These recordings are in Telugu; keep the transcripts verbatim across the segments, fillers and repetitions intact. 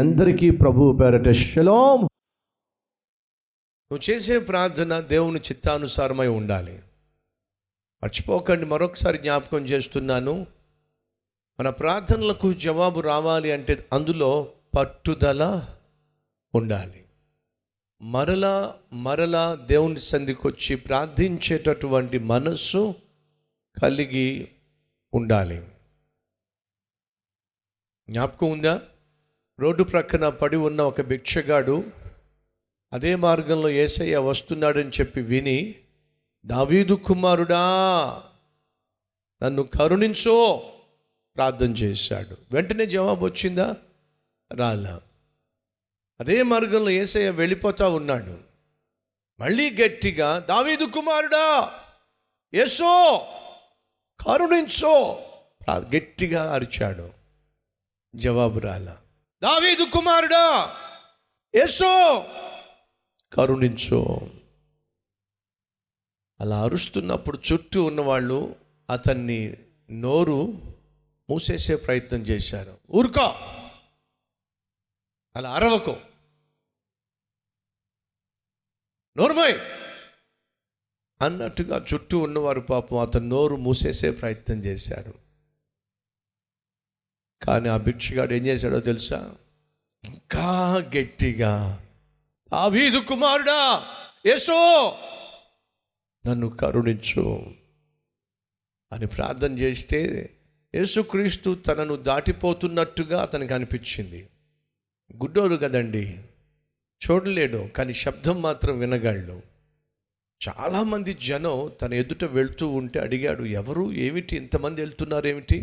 అందరికీ ప్రభువు పేరట షలోమ్. నువ్వు చేసే ప్రార్థన దేవుని చిత్తానుసారమై ఉండాలి. మర్చిపోకండి, మరొకసారి జ్ఞాపకం చేస్తున్నాను. మన ప్రార్థనలకు జవాబు రావాలి అంటే అందులో పట్టుదల ఉండాలి. మరలా మరలా దేవుని సన్నిధికి వచ్చి ప్రార్థించేటటువంటి మనస్సు కలిగి ఉండాలి. జ్ఞాపకం ఉందా, రోడ్డు ప్రక్కన పడి ఉన్న ఒక భిక్షగాడు అదే మార్గంలో యేసయ్య వస్తున్నాడని చెప్పి విని, దావీదు కుమారుడా నన్ను కరుణించో ప్రార్థన చేశాడు. వెంటనే జవాబు వచ్చిందా? రాలా. అదే మార్గంలో యేసయ్య వెళ్ళిపోతా ఉన్నాడు. మళ్ళీ గట్టిగా దావీదు కుమారుడా యేసో కరుణించో గట్టిగా అరిచాడు. జవాబు రాలా. దావీదు కుమారుడా యేసో కరుణించో. అలా అరుస్తున్నప్పుడు చుట్టూ ఉన్నవాళ్ళు అతన్ని నోరు మూసేసే ప్రయత్నం చేశారు. ఊరుకో, అలా అరవకో, నోర్మై అన్నట్టుగా చుట్టూ ఉన్నవారు పాపం అతను నోరు మూసేసే ప్రయత్నం చేశారు. కానీ ఆ భిక్షగాడు ఏం చేశాడో తెలుసా? ఇంకా గట్టిగా దావీదు కుమారుడా యేసో నన్ను కరుణించు అని ప్రార్థన చేస్తే యేసుక్రీస్తు తనను దాటిపోతున్నట్టుగా అతనికి అనిపించింది. గుడ్డోడు కదండి, చూడలేడు, కానీ శబ్దం మాత్రం వినగలడు. చాలామంది జనం తన ఎదుట వెళ్తూ ఉంటే అడిగాడు, ఎవరు, ఏమిటి, ఇంతమంది వెళ్తున్నారు ఏమిటి?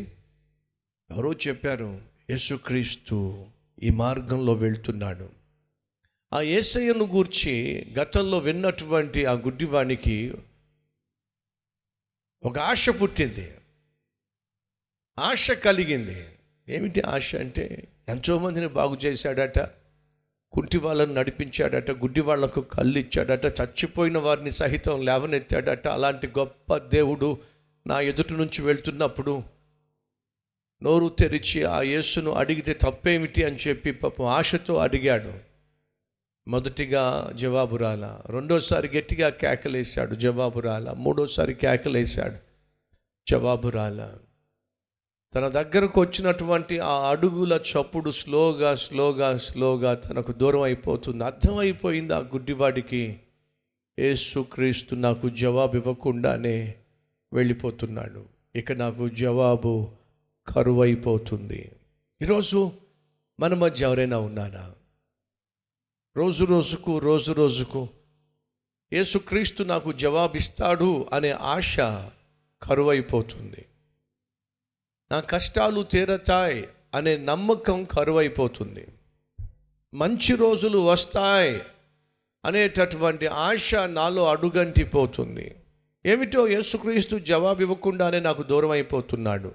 ఎవరో చెప్పారు, యేసుక్రీస్తు ఈ మార్గంలో వెళ్తున్నాడు. ఆ యేసయ్యను గూర్చి గతంలో విన్నటువంటి ఆ గుడ్డివానికి ఒక ఆశ పుట్టింది, ఆశ కలిగింది. ఏమిటి ఆశ అంటే, ఎంతోమందిని బాగు చేశాడట, కుంటి వాళ్ళను నడిపించాడట, గుడ్డి వాళ్లకు కళ్ళు ఇచ్చాడట, చచ్చిపోయిన వారిని సహితం లేవనెత్తాడట. అలాంటి గొప్ప దేవుడు నా ఎదుటి నుంచి వెళ్తున్నప్పుడు నోరు తెరిచి ఆ యేసును అడిగితే తప్పేమిటి అని చెప్పి పాపం ఆశతో అడిగాడు. మొదటిగా జవాబు రాలా. రెండోసారి గట్టిగా కేకలేశాడు, జవాబు రాలా. మూడోసారి కేకలేశాడు, జవాబు రాలా. తన దగ్గరకు వచ్చినటువంటి ఆ అడుగుల చప్పుడు స్లోగా స్లోగా స్లోగా తనకు దూరం అయిపోతుంది. అర్థమైపోయింది ఆ గుడ్డివాడికి, యేసుక్రీస్తు నాకు జవాబు ఇవ్వకుండానే వెళ్ళిపోతున్నాడు, ఇక నాకు జవాబు కరువైపోతుంది. ఈరోజు మన మధ్య ఎవరైనా ఉన్నారా? రోజు రోజుకు రోజు రోజుకు యేసుక్రీస్తు నాకు జవాబిస్తాడు అనే ఆశ కరువైపోతుంది, నా కష్టాలు తీరతాయి అనే నమ్మకం కరువైపోతుంది, మంచి రోజులు వస్తాయి అనేటటువంటి ఆశ నాలో అడుగంటిపోతుంది. ఏమిటో యేసుక్రీస్తు జవాబు ఇవ్వకుండానే నాకు దూరం అయిపోతున్నాడు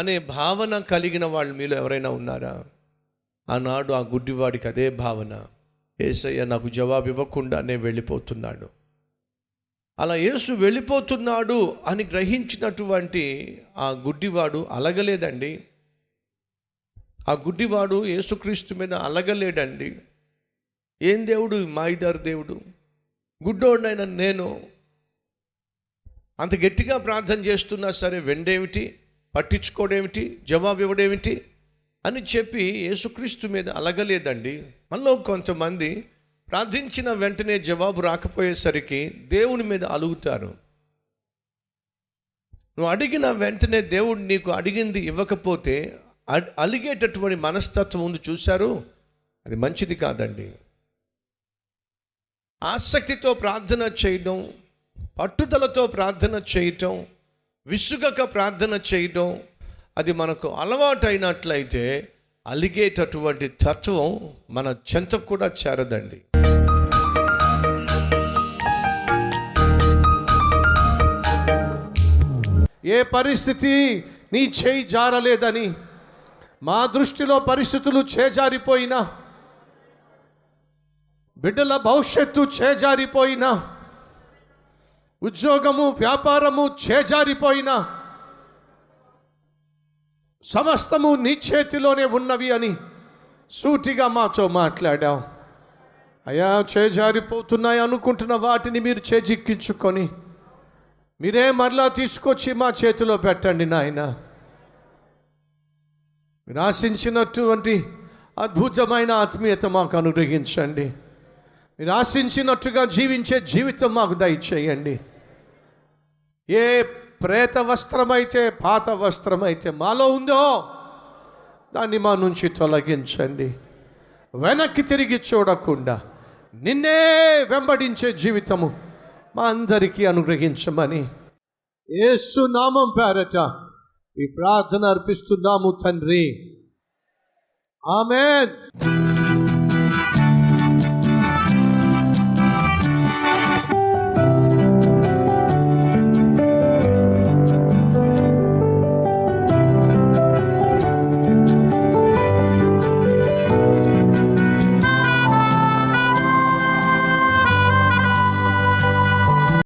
అనే భావన కలిగిన వాళ్ళు మీలో ఎవరైనా ఉన్నారా? ఆనాడు ఆ గుడ్డివాడికి అదే భావన, యేసయ్య నాకు జవాబు ఇవ్వకుండానే వెళ్ళిపోతున్నాడు. అలా యేసు వెళ్ళిపోతున్నాడు అని గ్రహించినటువంటి ఆ గుడ్డివాడు అలగలేదండి. ఆ గుడ్డివాడు యేసుక్రీస్తు మీద అలగలేడండి. ఏం దేవుడు, మాయదారు దేవుడు, గుడ్డోడైన నేను అంత గట్టిగా ప్రార్థన చేస్తున్నా సరే వెండేమిటి, పట్టించుకోడేమిటి, జవాబు ఇవ్వడేమిటి అని చెప్పి యేసుక్రీస్తు మీద అలగలేదండి. మనలో కొంతమంది ప్రార్థించిన వెంటనే జవాబు రాకపోయేసరికి దేవుని మీద అలుగుతారు. నువ్వు అడిగిన వెంటనే దేవుడు నీకు అడిగింది ఇవ్వకపోతే అలిగేటటువంటి మనస్తత్వం ఉంది చూశారు, అది మంచిది కాదండి. ఆసక్తితో ప్రార్థన చేయడం, పట్టుదలతో ప్రార్థన చేయటం, విసుగక ప్రార్థన చేయడం అది మనకు అలవాటు అయినట్లయితే అలిగేటటువంటి తత్వం మన చెంత కూడా చేరదండి. ఏ పరిస్థితి నీ చేయి జారలేదని, మా దృష్టిలో పరిస్థితులు చేజారిపోయినా, బిడ్డల భవిష్యత్తు చేజారిపోయినా, ఉద్యోగము వ్యాపారము చేజారిపోయినా, సమస్తము నీ చేతిలోనే ఉన్నవి అని సూటిగా మాతో మాట్లాడావు. అయ్యా, చేజారిపోతున్నాయి అనుకుంటున్న వాటిని మీరు చేజిక్కించుకొని మీరే మరలా తీసుకొచ్చి మా చేతిలో పెట్టండి నాయన. మీరు ఆశించినటువంటి అద్భుతమైన ఆత్మీయత మాకు అనుగ్రహించండి. మీరు ఆశించినట్టుగా జీవించే జీవితం మాకు దయచేయండి. ఏ ప్రేత వస్త్రమైతే, పాత వస్త్రమైతే మాలో ఉందో దాన్ని మా నుంచి తొలగించండి. వెనక్కి తిరిగి చూడకుండా నిన్నే వెంబడించే జీవితము మా అందరికీ అనుగ్రహించమని యేసు నామం పేరట ఈ ప్రార్థన అర్పిస్తున్నాము తండ్రి. ఆమేన్.